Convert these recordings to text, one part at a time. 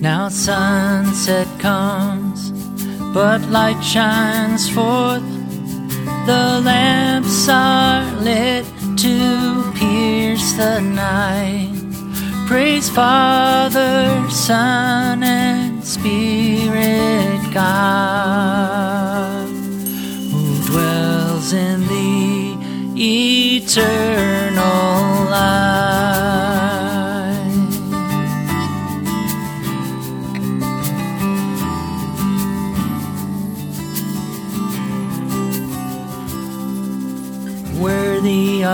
Now sunset comes, but light shines forth. The lamps are lit to pierce the night. Praise Father, Son, and Spirit God, who dwells in the eternal light. Worthy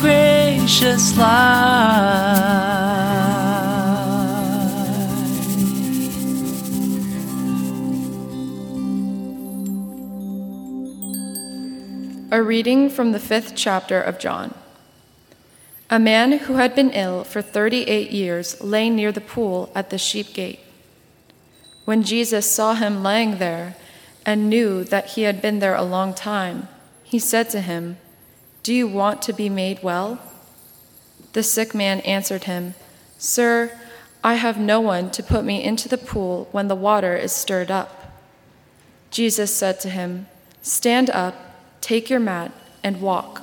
Gracious light, a reading from the 5th chapter of John. A man who had been ill for 38 years lay near the pool at the sheep gate. When Jesus saw him lying there and knew that he had been there a long time, he said to him, "Do you want to be made well?" The sick man answered him, "Sir, I have no one to put me into the pool when the water is stirred up." Jesus said to him, "Stand up, take your mat, and walk."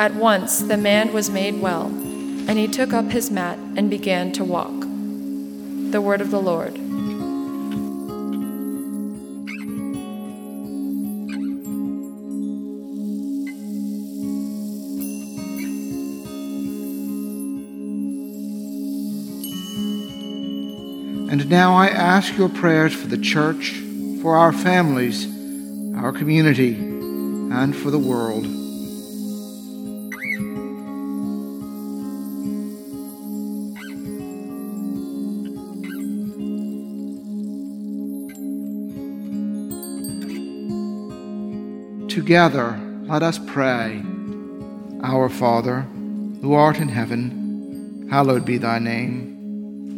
At once the man was made well, and he took up his mat and began to walk. The word of the Lord. And now I ask your prayers for the church, for our families, our community, and for the world. Together, let us pray. Our Father, who art in heaven, hallowed be thy name.